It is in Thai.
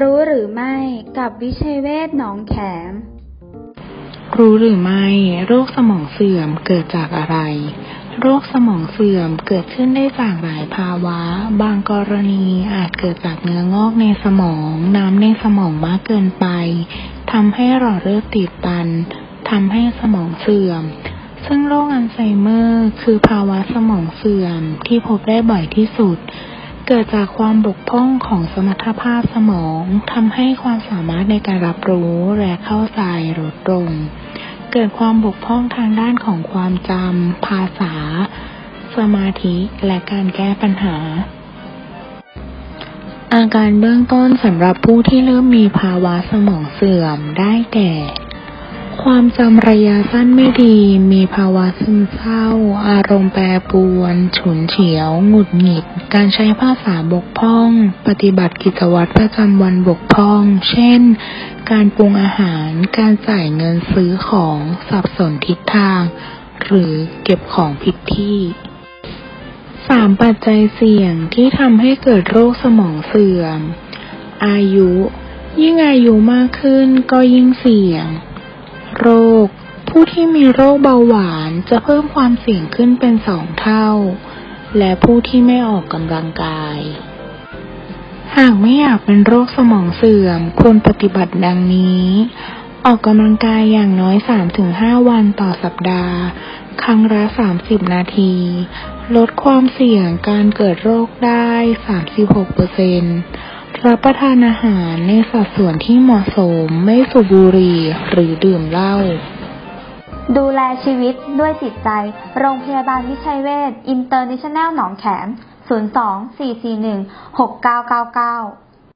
รู้หรือไม่กับวิชัยเวชหนองแขมรู้หรือไม่โรคสมองเสื่อมเกิดจากอะไรโรคสมองเสื่อมเกิดขึ้นได้จากหลายภาวะบางกรณีอาจเกิดจากเนื้องอกในสมองน้ำในสมองมากเกินไปทำให้หลอดเลือดตีบตันทำให้สมองเสื่อมซึ่งโรคอัลไซเมอร์คือภาวะสมองเสื่อมที่พบได้บ่อยที่สุดเกิดจากความบกพร่องของสมรรถภาพสมองทำให้ความสามารถในการรับรู้และเข้าใจลดลงเกิดความบกพร่องทางด้านของความจำภาษาสมาธิและการแก้ปัญหาอาการเบื้องต้นสำหรับผู้ที่เริ่มมีภาวะสมองเสื่อมได้แก่ความจำระยะสั้นไม่ดีมีภาวะซึมเศร้าอารมณ์แปรปรวนฉุนเฉียวหงุดหงิดการใช้ภาษาบกพร่องปฏิบัติกิจวัตรประจำวันบกพร่องเช่นการปรุงอาหารการจ่ายเงินซื้อของสับสนทิศทางหรือเก็บของผิดที่3ปัจจัยเสี่ยงที่ทำให้เกิดโรคสมองเสื่อมอายุยิ่งอายุมากขึ้นก็ยิ่งเสี่ยงโรคผู้ที่มีโรคเบาหวานจะเพิ่มความเสี่ยงขึ้นเป็น2เท่าและผู้ที่ไม่ออกกำลังกายหากไม่อยากเป็นโรคสมองเสื่อมควรปฏิบัติดังนี้ออกกำลังกายอย่างน้อย 3-5 วันต่อสัปดาห์ครั้งละ30นาทีลดความเสี่ยงการเกิดโรคได้ 36%รับประทานอาหารในสัดส่วนที่เหมาะสมไม่สูบบุหรี่หรือดื่มเหล้าดูแลชีวิตด้วยจิตใจโรงพยาบาลวิชัยเวชอินเตอร์เนชั่นแนลหนองแขม 02-441-6999